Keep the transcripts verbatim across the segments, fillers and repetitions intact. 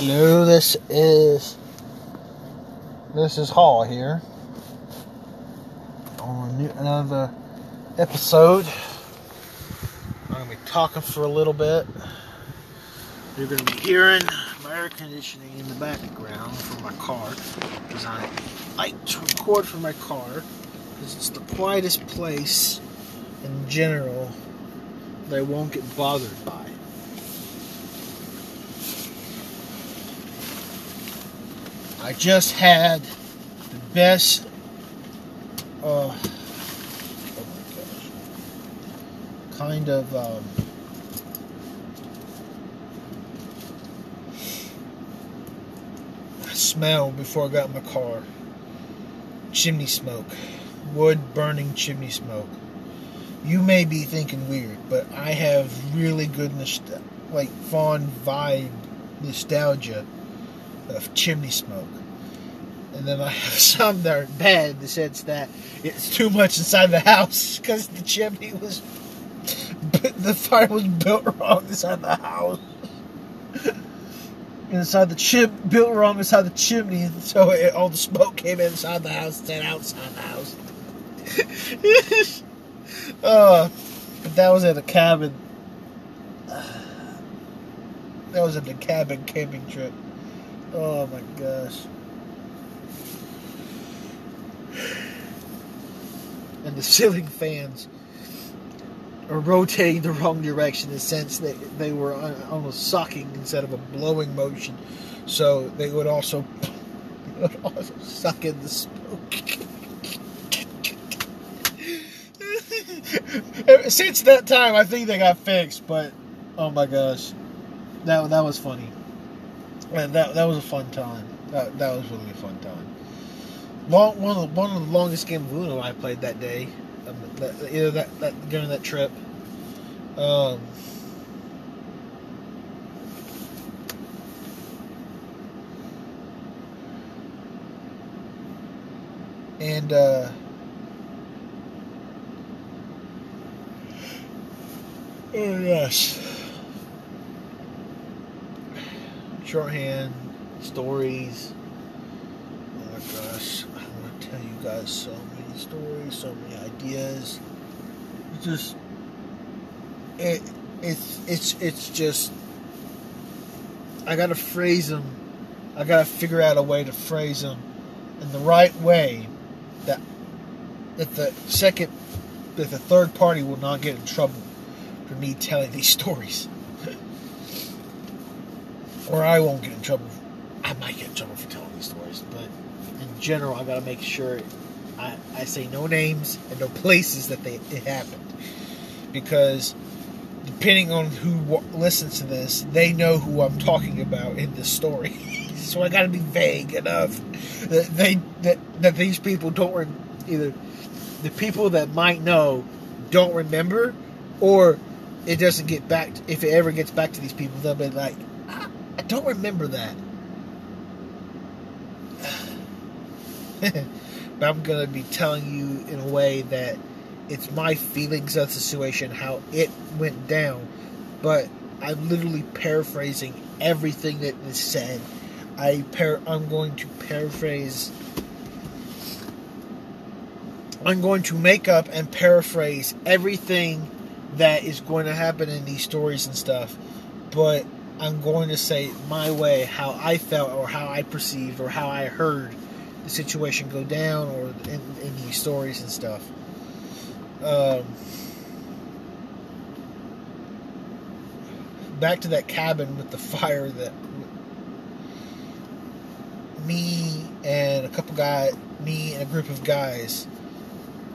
Hello, this is this is Hall here on new, another episode. I'm gonna be talking for a little bit. You're gonna be hearing my air conditioning in the background for my car because I like to record for my car because it's the quietest place in general that I won't get bothered by. I just had the best, uh, oh my gosh, kind of, um, smell before I got in my car. Chimney smoke. Wood burning chimney smoke. You may be thinking weird, but I have really good, nostalgia, like, fond vibe nostalgia of chimney smoke. And then I have some that are bad in the sense that it's too much inside the house because the chimney was, the fire was built wrong inside the house. Inside the chim, built wrong inside the chimney, so it, all the smoke came inside the house and outside the house. uh, but that was at a cabin. That was at a cabin camping trip. Oh my gosh. And the ceiling fans are rotating the wrong direction in the sense that they were almost sucking instead of a blowing motion. So they would also, they would also suck in the smoke. Since that time, I think they got fixed, but oh my gosh. That, that was funny. And that that was a fun time. That that was really a fun time. Long one of the, one of the longest games Uno I played that day. Um, that, you know, that that during that trip. Um, and uh, oh gosh. Shorthand, stories, oh my gosh, I'm going to tell you guys so many stories, so many ideas, it's just, it, it's, it's, it's just, I got to phrase them, I got to figure out a way to phrase them in the right way, that, that the second, that the third party will not get in trouble for me telling these stories. Or I won't get in trouble. I might get in trouble for telling these stories, but in general, I gotta make sure I, I say no names and no places that they it happened, because depending on who w- listens to this, they know who I'm talking about in this story. So I gotta be vague enough that they that, that these people don't re- either the people that might know don't remember, or it doesn't get back to, if it ever gets back to these people, they'll be like, I don't remember that. But I'm going to be telling you in a way that it's my feelings of the situation, how it went down. But I'm literally paraphrasing everything that is said. I par- I'm going to paraphrase... I'm going to make up and paraphrase everything that is going to happen in these stories and stuff. But I'm going to say my way, how I felt, or how I perceived, or how I heard the situation go down, or in, in these stories and stuff. Um, back to that cabin with the fire that me and a couple guys, me and a group of guys,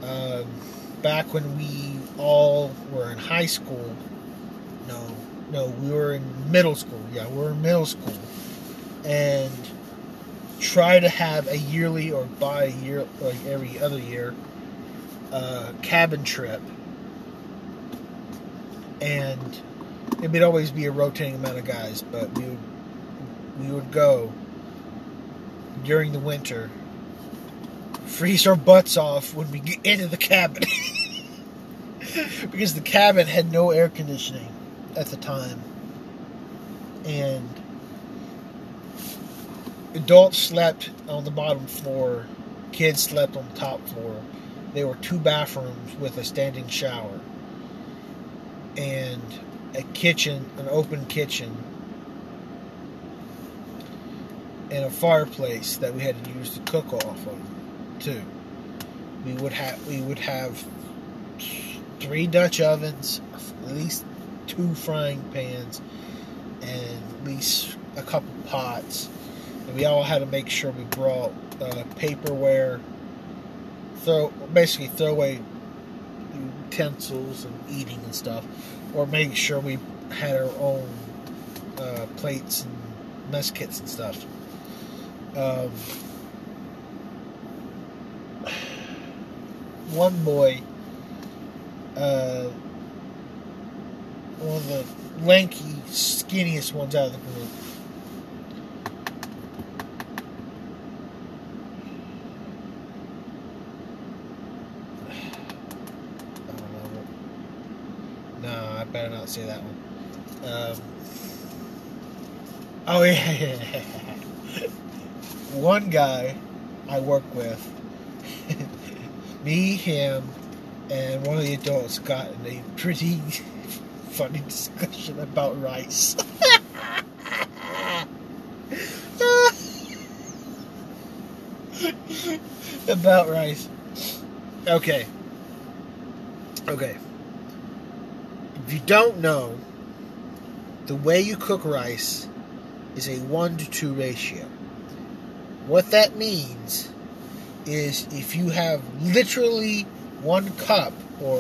um, back when we all were in high school, no. No, we were in middle school. Yeah, we were in middle school. And try to have a yearly or bi-year, like every other year, uh, cabin trip. And it would always be a rotating amount of guys, but we would, we would go during the winter, freeze our butts off when we get into the cabin. Because the cabin had no air conditioning at the time, and Adults slept on the bottom floor. Kids slept on the top floor. There were two bathrooms with a standing shower and a kitchen, an open kitchen, and a fireplace that we had to use to cook off of too. We would have we would have three Dutch ovens, at least two frying pans, and at least a couple pots. And we all had to make sure we brought uh, paperware, throw basically throwaway utensils and eating and stuff, or make sure we had our own uh, plates and mess kits and stuff. Um, one boy, uh, one of the lanky, skinniest ones out of the group, better not say that one. Um, oh yeah, one guy I work with, me, him, and one of the adults got in a pretty funny discussion about rice. about rice. Okay. Okay. If you don't know, the way you cook rice is a one to two ratio. What that means is if you have literally one cup, or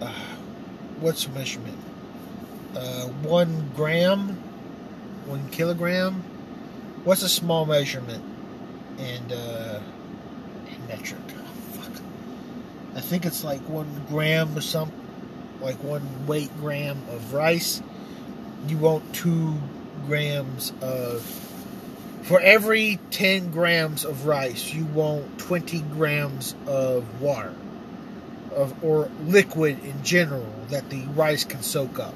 uh, what's the measurement? Uh, one gram? One kilogram? What's a small measurement? And, uh, metric. Oh, fuck. I think it's like one gram or something. Like one weight gram of rice, you want two grams of, for every ten grams of rice, you want twenty grams of water, of or liquid in general that the rice can soak up.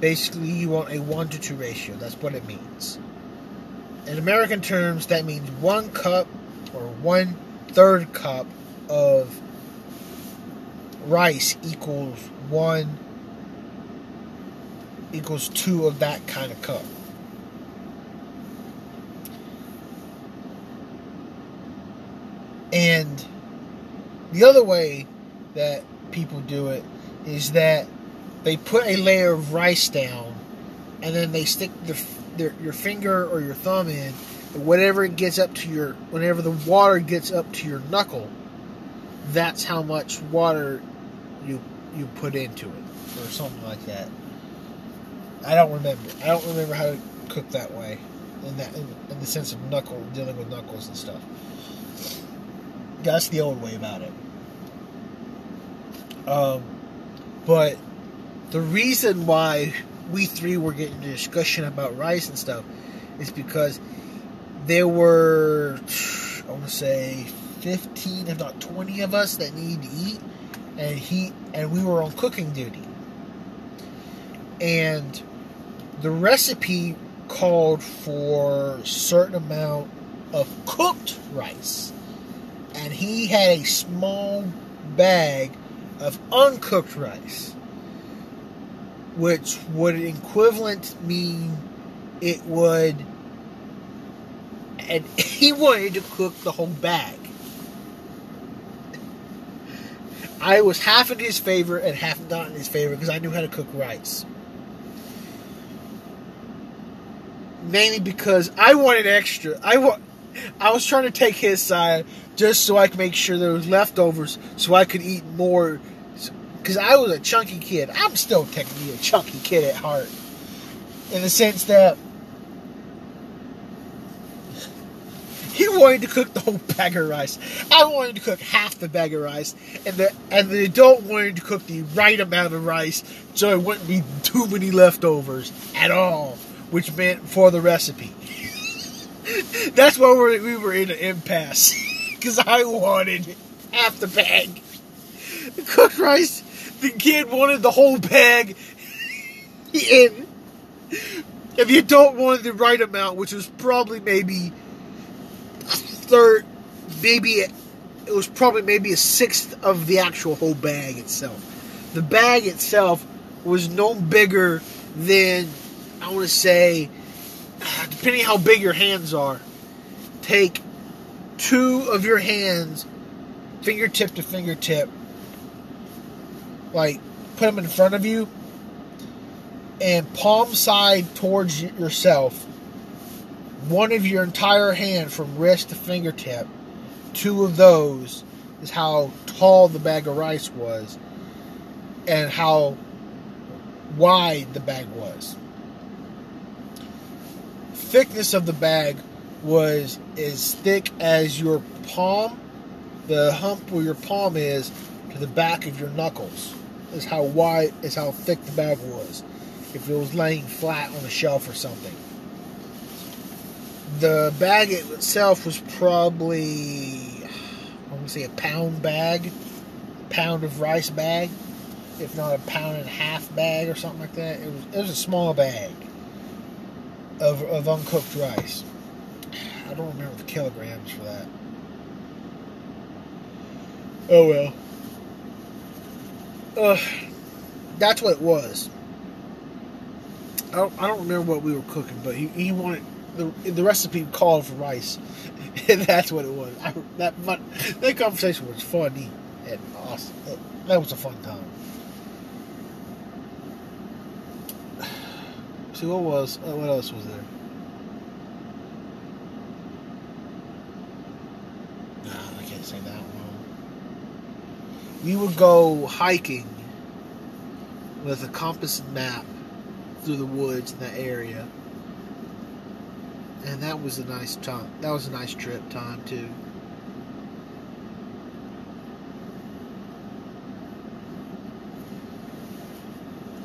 Basically, you want a one to two ratio. That's what it means. In American terms, that means one cup or one third cup of rice equals one equals two of that kind of cup. And the other way that people do it is that they put a layer of rice down and then they stick their, their, your finger or your thumb in, and whatever it gets up to your, whenever the water gets up to your knuckle, that's how much water you you put into it, or something like that. I don't remember. I don't remember how to cook that way, in that in, in the sense of knuckle dealing with knuckles and stuff. That's the old way about it. Um, but the reason why we three were getting into discussion about rice and stuff is because there were, I want to say, fifteen, if not twenty of us that needed to eat, and he and we were on cooking duty, and the recipe called for a certain amount of cooked rice, and he had a small bag of uncooked rice, which would equivalent mean it would, and he wanted to cook the whole bag. I was half in his favor and half not in his favor because I knew how to cook rice. Mainly because I wanted extra. I, wa- I was trying to take his side just so I could make sure there was leftovers so I could eat more. Because I was a chunky kid. I'm still technically a chunky kid at heart. In the sense that he wanted to cook the whole bag of rice. I wanted to cook half the bag of rice. And the and the adult wanted to cook the right amount of rice so it wouldn't be too many leftovers at all, which meant for the recipe. That's why we're, we were in an impasse. Because I wanted half the bag. The cooked rice, the kid wanted the whole bag. and, and the adult wanted the right amount, which was probably maybe third, maybe it was probably maybe a sixth of the actual whole bag itself. The bag itself was no bigger than, I want to say, depending on how big your hands are, take two of your hands, fingertip to fingertip, like put them in front of you, and palm side towards yourself, one of your entire hand from wrist to fingertip, two of those is how tall the bag of rice was and how wide the bag was. Thickness of the bag was as thick as your palm, the hump where your palm is, to the back of your knuckles is how wide, is how thick the bag was. If it was laying flat on a shelf or something. The bag itself was probably, I want to say, a pound bag, pound of rice bag, if not a pound and a half bag or something like that. It was, it was a small bag of, of uncooked rice. I don't remember the kilograms for that. Oh well. Uh, that's what it was. I don't, I don't remember what we were cooking, but he, he wanted, the the recipe called for rice, and that's what it was. I, that that conversation was funny and awesome. That, that was a fun time. See, what was uh, what else was there? Nah, I can't say that one. We would go hiking with a compass and map through the woods in that area, and that was a nice time. That was a nice trip time too.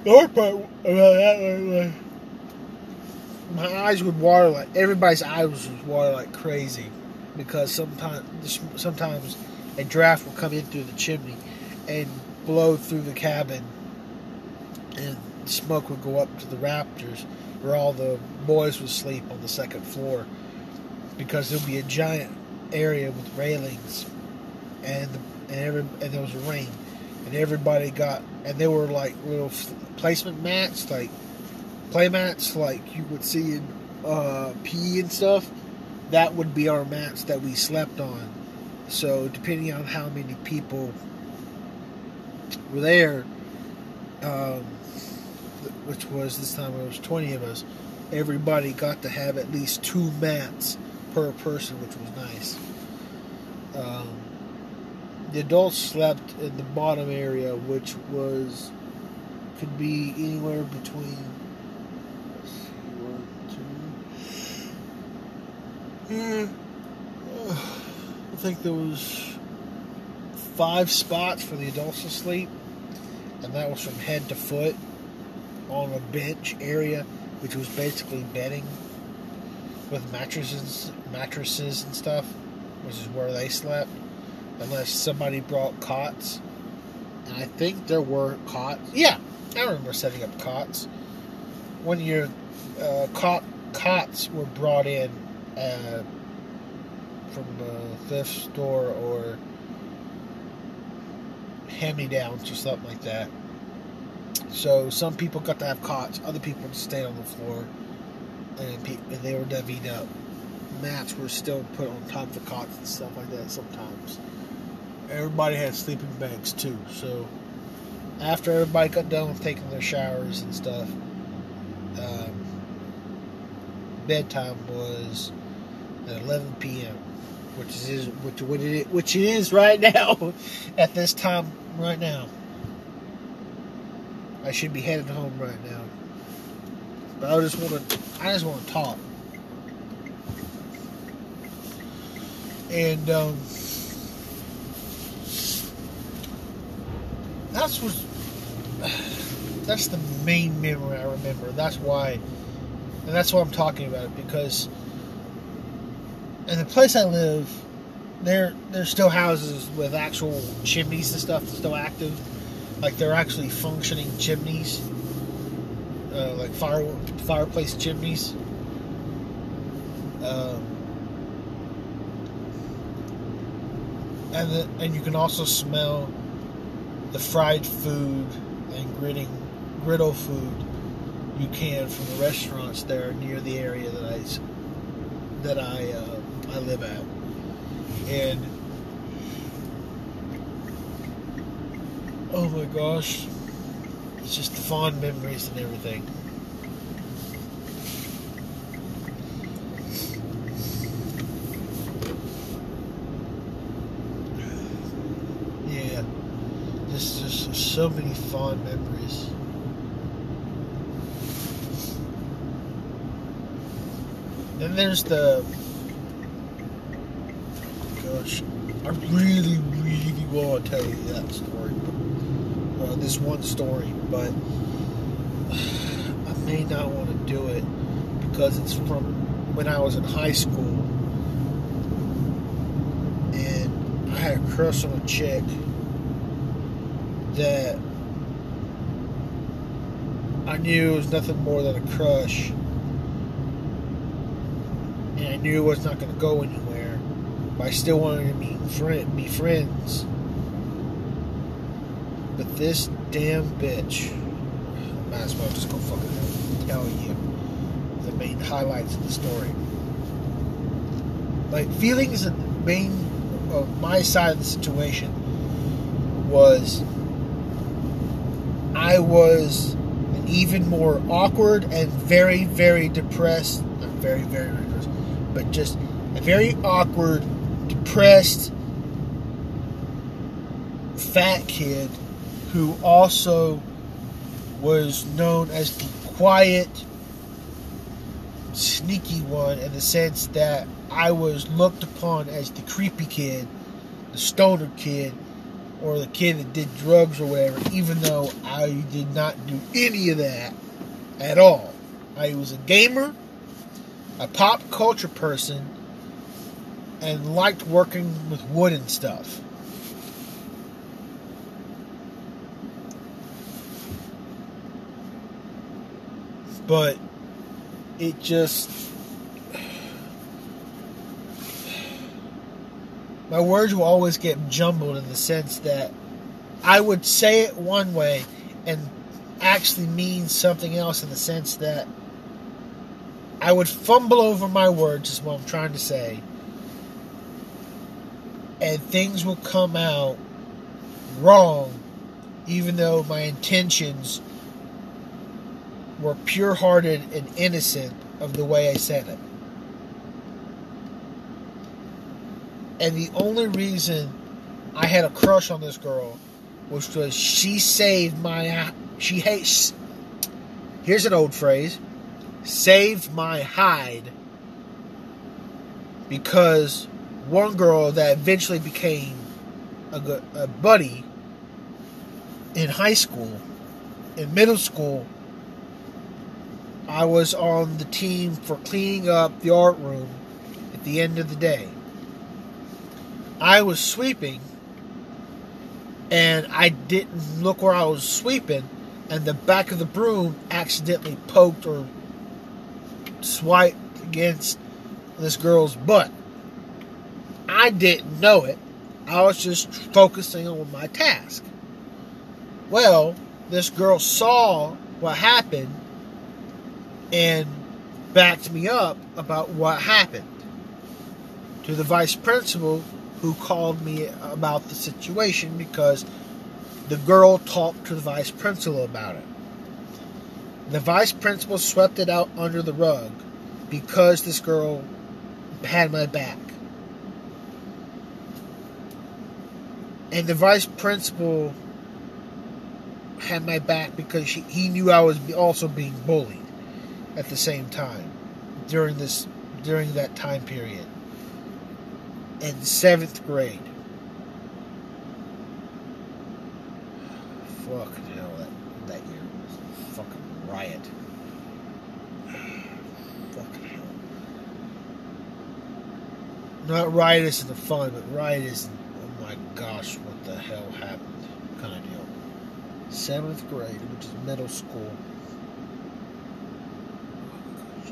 The hard part about that, my eyes would water like everybody's eyes would water like crazy, because sometimes sometimes a draft would come in through the chimney and blow through the cabin, and smoke would go up to the rafters where all the boys would sleep on the second floor, because there'd be a giant area with railings, and and every and there was a ring, and everybody got, and they were like little placement mats, like play mats, like you would see in uh, P E and stuff. That would be our mats that we slept on. So depending on how many people were there. Um, which was, this time it was twenty of us, everybody got to have at least two mats per person, which was nice. Um, the adults slept in the bottom area, which was, could be anywhere between, let's see, one, two, yeah, uh, I think there was five spots for the adults to sleep, and that was from head to foot, on a bench area, which was basically bedding with mattresses, mattresses and stuff, which is where they slept, unless somebody brought cots. And I think there were cots. Yeah, I remember setting up cots. One year, uh, cot cots were brought in uh, from a thrift store or hand-me-downs or something like that. So some people got to have cots, other people just stayed on the floor, and, pe and they were divvied up. Mats were still put on top of the cots and stuff like that sometimes. Everybody had sleeping bags too, so after everybody got done with taking their showers and stuff, um, bedtime was at eleven p m, which is which what it which it is right now at this time right now. I should be headed home right now, but I just want to. I just want to talk, and um, that's was that's the main memory I remember. That's why, and that's why I'm talking about it, because in the place I live, there there's still houses with actual chimneys and stuff that's still active. Like, they're actually functioning chimneys, uh, like fire fireplace chimneys. Um, and the, and you can also smell the fried food and gritting griddle food you can from the restaurants that are near the area that I that I uh, I live at, and oh my gosh, it's just the fond memories and everything. So many fond memories. Then there's the, gosh, I really, really want to tell you that story, uh, this one story, but I may not want to do it because it's from when I was in high school, and I had a crush on a chick that I knew was nothing more than a crush, and I knew it was not going to go anywhere, but I still wanted to meet friend, be friends. But this damn bitch, I might as well just go fucking tell you the main highlights of the story. Like, feelings of the main of my side of the situation was, I was an even more awkward and very, very depressed, not very, very depressed, but just a very awkward, depressed, fat kid who also was known as the quiet, sneaky one, in the sense that I was looked upon as the creepy kid, the stoner kid, or the kid that did drugs or whatever, even though I did not do any of that at all. I was a gamer, a pop culture person, and liked working with wood and stuff. But it just, my words will always get jumbled in the sense that I would say it one way and actually mean something else, in the sense that I would fumble over my words is what I'm trying to say, and things will come out wrong even though my intentions were pure-hearted and innocent of the way I said it. And the only reason I had a crush on this girl was because she saved my, she hates, here's an old phrase, saved my hide, because one girl that eventually became a, a buddy in high school, in middle school, I was on the team for cleaning up the art room at the end of the day. I was sweeping, and I didn't look where I was sweeping, and the back of the broom accidentally poked or swiped against this girl's butt. I didn't know it. I was just focusing on my task. Well, this girl saw what happened and backed me up about what happened to the vice principal, who called me about the situation because the girl talked to the vice principal about it. The vice principal swept it out under the rug because this girl had my back. And the vice principal had my back because she, he knew I was also being bullied at the same time during this during that time period. In seventh grade. Fucking hell, that, that year was a fucking riot. Fucking hell. Not riotous in the fun, but riotous in, oh my gosh, what the hell happened kind of deal. Seventh grade, which is middle school.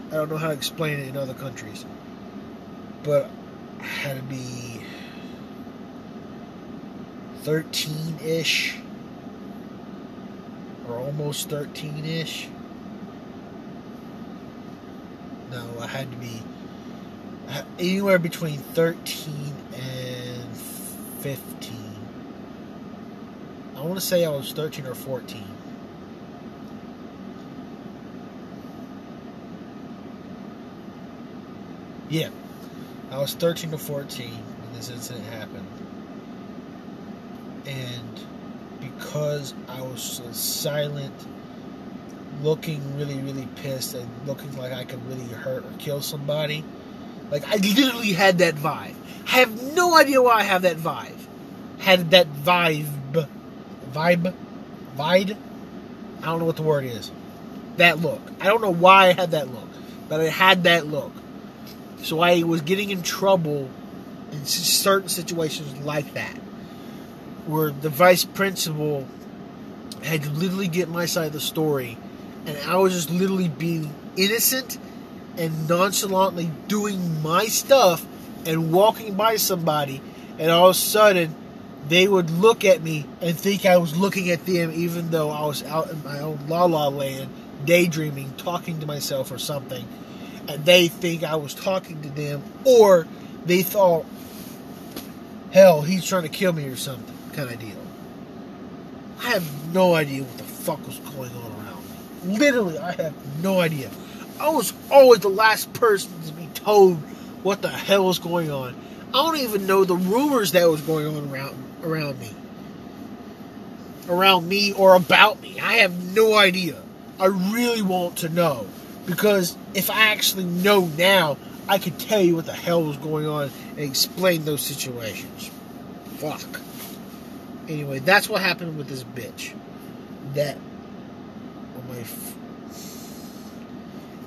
I don't know how to explain it in other countries, but had to be thirteen-ish, or almost thirteen-ish. No, I had to be anywhere between thirteen and fifteen. I want to say I was thirteen or fourteen. Yeah, I was thirteen or fourteen when this incident happened. And because I was so silent, looking really, really pissed, and looking like I could really hurt or kill somebody, like, I literally had that vibe. I have no idea why I have that vibe. Had that vibe. Vibe? Vide? I don't know what the word is. That look. I don't know why I had that look, but I had that look. So I was getting in trouble in certain situations like that, where the vice principal had to literally get my side of the story, and I was just literally being innocent and nonchalantly doing my stuff and walking by somebody, and all of a sudden they would look at me and think I was looking at them, even though I was out in my own la-la land, daydreaming, talking to myself or something. And they think I was talking to them, or they thought, hell, he's trying to kill me or something, kind of deal. I have no idea what the fuck was going on around me. Literally, I have no idea. I was always the last person to be told what the hell was going on. I don't even know the rumors that was going on around around me. Around me or about me. I have no idea. I really want to know. Because if I actually know now, I could tell you what the hell was going on and explain those situations. Fuck. Anyway, that's what happened with this bitch. That, oh my,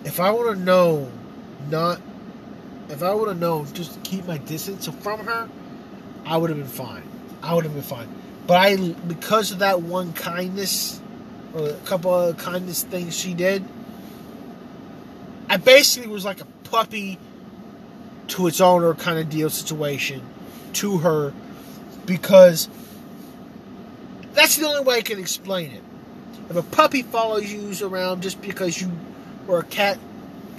if I would have known, not, if I would have known just to keep my distance from her, I would have been fine. I would have been fine. But I, because of that one kindness, or a couple of kindness things she did, I basically was like a puppy to its owner kind of deal situation to her, because that's the only way I can explain it. If a puppy follows you around just because you, or a cat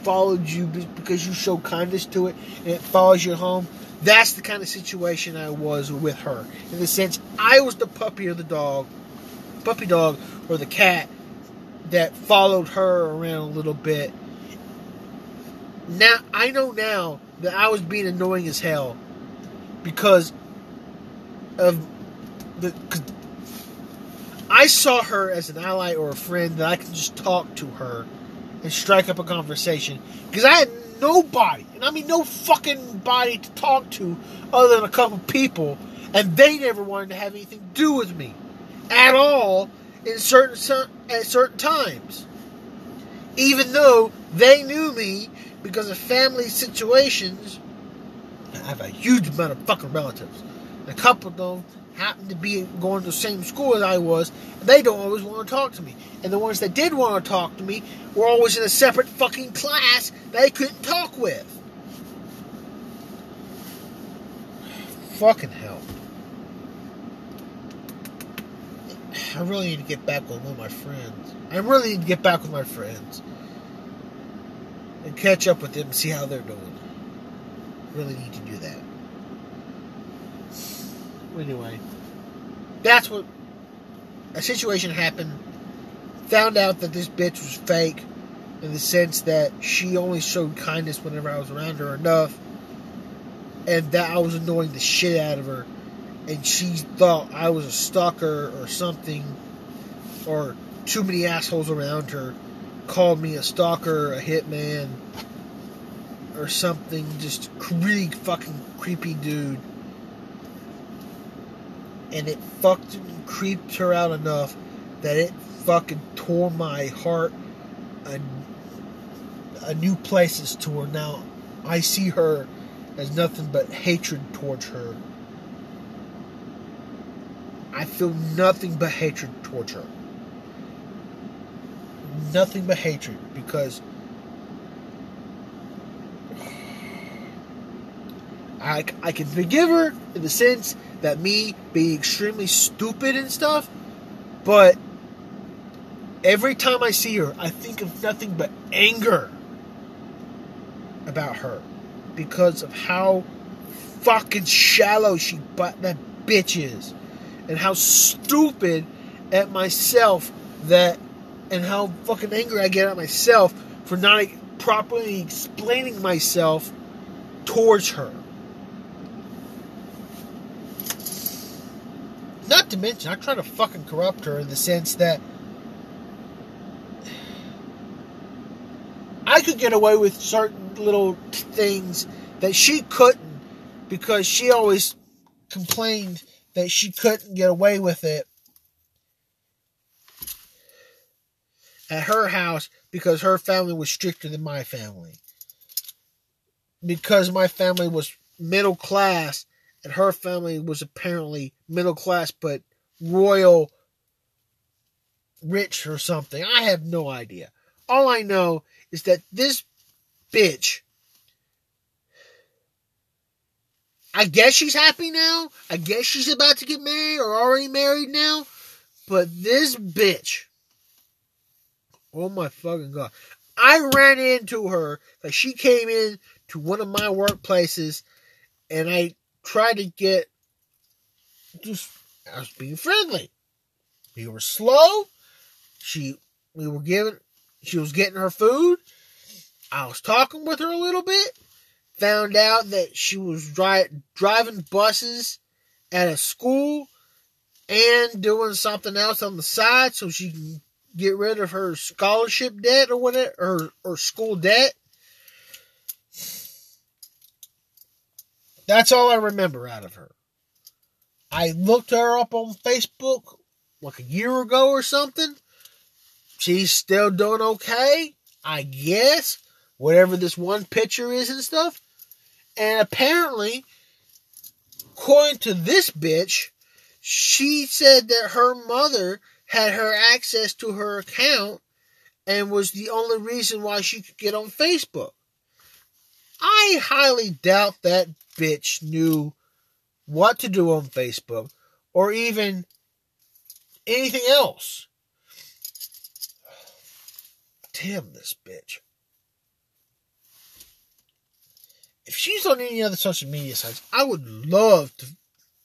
followed you because you show kindness to it and it follows you home, that's the kind of situation I was with her. In the sense, I was the puppy or the dog, puppy dog or the cat that followed her around a little bit. Now, I know now that I was being annoying as hell because of the. I saw her as an ally or a friend that I could just talk to her and strike up a conversation, because I had nobody, and I mean no fucking body to talk to other than a couple people, and they never wanted to have anything to do with me at all in certain at certain times, even though they knew me. Because of family situations, I have a huge amount of fucking relatives. And a couple of them happened to be going to the same school as I was, and they don't always want to talk to me. And the ones that did want to talk to me were always in a separate fucking class that I couldn't talk with. Fucking hell. I really need to get back with one of my friends. I really need to get back with my friends. And catch up with them and see how they're doing. Really need to do that. Anyway, that's what a situation happened. Found out that this bitch was fake, in the sense that she only showed kindness whenever I was around her enough, and that I was annoying the shit out of her, and she thought I was a stalker or something, or too many assholes around her. Called me a stalker, a hitman, or something. Just really fucking creepy dude. And it fucked and creeped her out enough that it fucking tore my heart a, a new places to her. Now, I see her as nothing but hatred towards her. I feel nothing but hatred towards her. Nothing but hatred, because I, I can forgive her in the sense that me being extremely stupid and stuff, but every time I see her, I think of nothing but anger about her because of how fucking shallow she but that bitch is, and how stupid at myself that, and how fucking angry I get at myself for not properly explaining myself towards her. Not to mention, I try to fucking corrupt her in the sense that I could get away with certain little things that she couldn't, because she always complained that she couldn't get away with it at her house because her family was stricter than my family. Because my family was middle class and her family was apparently middle class but royal rich or something. I have no idea. All I know is that this bitch, I guess she's happy now. I guess she's about to get married or already married now. But this bitch, oh my fucking God. I ran into her. Like, she came in to one of my workplaces, and I tried to get, just, I was being friendly. We were slow. She, we were giving, she was getting her food. I was talking with her a little bit. Found out that she was dri- driving buses at a school and doing something else on the side so she can get rid of her scholarship debt or whatever, or, or school debt. That's all I remember out of her. I looked her up on Facebook like a year ago or something. She's still doing okay, I guess. Whatever this one picture is and stuff. And apparently, according to this bitch, she said that her mother had her access to her account and was the only reason why she could get on Facebook. I highly doubt that bitch knew what to do on Facebook or even anything else. Damn this bitch. If she's on any other social media sites, I would love to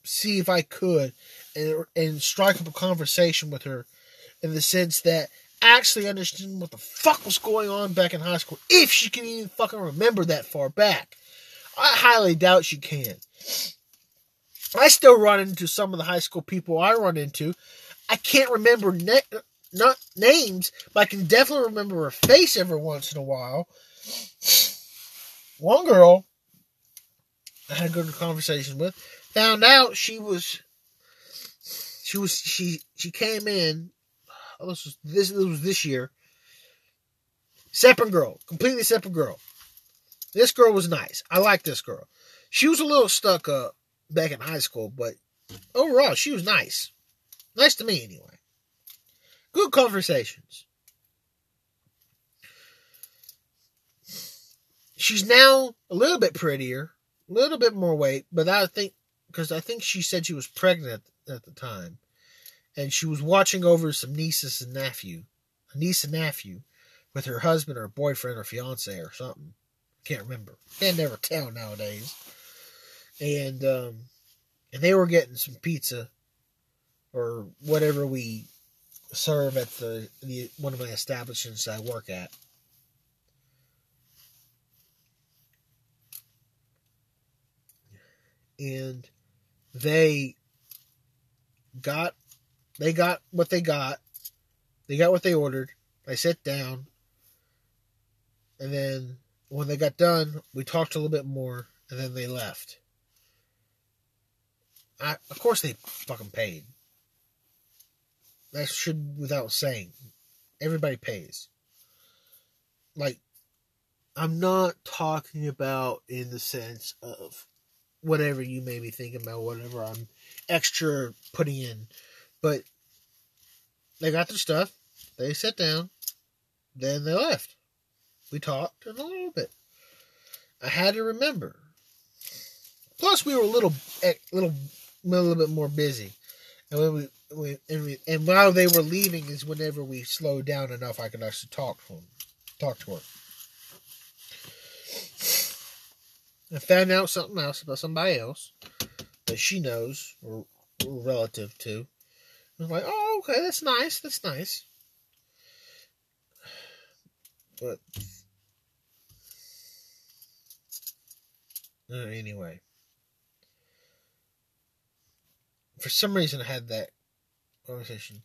see if I could and, and strike up a conversation with her in the sense that actually understand what the fuck was going on back in high school, if she can even fucking remember that far back. I highly doubt she can. I still run into some of the high school people I run into. I can't remember na- not names, but I can definitely remember her face every once in a while. One girl I had a good conversation with, found out she was, she was, she, she came in, oh, this was, this, this was this year, separate girl, completely separate girl. This girl was nice. I like this girl. She was a little stuck up back in high school, but overall, she was nice. Nice to me anyway. Good conversations. She's now a little bit prettier, a little bit more weight, but I think, because I think she said she was pregnant at the time, and she was watching over some nieces and nephew, a niece and nephew, with her husband or boyfriend or fiance or something. Can't remember. Can't never tell nowadays. And um, and they were getting some pizza, or whatever we serve at the, the one of my establishments I work at. And they got, they got what they got. They got what they ordered. I sat down. And then when they got done, we talked a little bit more. And then they left. I, of course they fucking paid. That should be without saying. Everybody pays. Like, I'm not talking about in the sense of whatever you may be thinking about, whatever I'm extra putting in. But they got their stuff. They sat down. Then they left. We talked in a little bit. I had to remember. Plus, we were a little, little a little bit more busy. And when we, when, and, we, and while they were leaving is whenever we slowed down enough, I could actually talk to them, talk to her. I found out something else about somebody else that she knows or, or relative to. I was like, oh, okay, that's nice, that's nice. But uh, anyway, for some reason I had that conversation.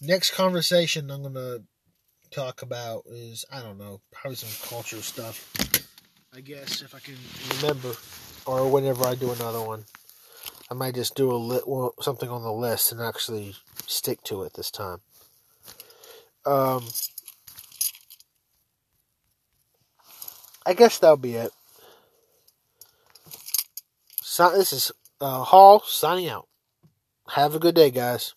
Next conversation I'm gonna talk about is, I don't know, probably some culture stuff, I guess, if I can remember, or whenever I do another one. I might just do a li- well, something on the list and actually stick to it this time. Um, I guess that'll be it. So, this is uh, Hall signing out. Have a good day, guys.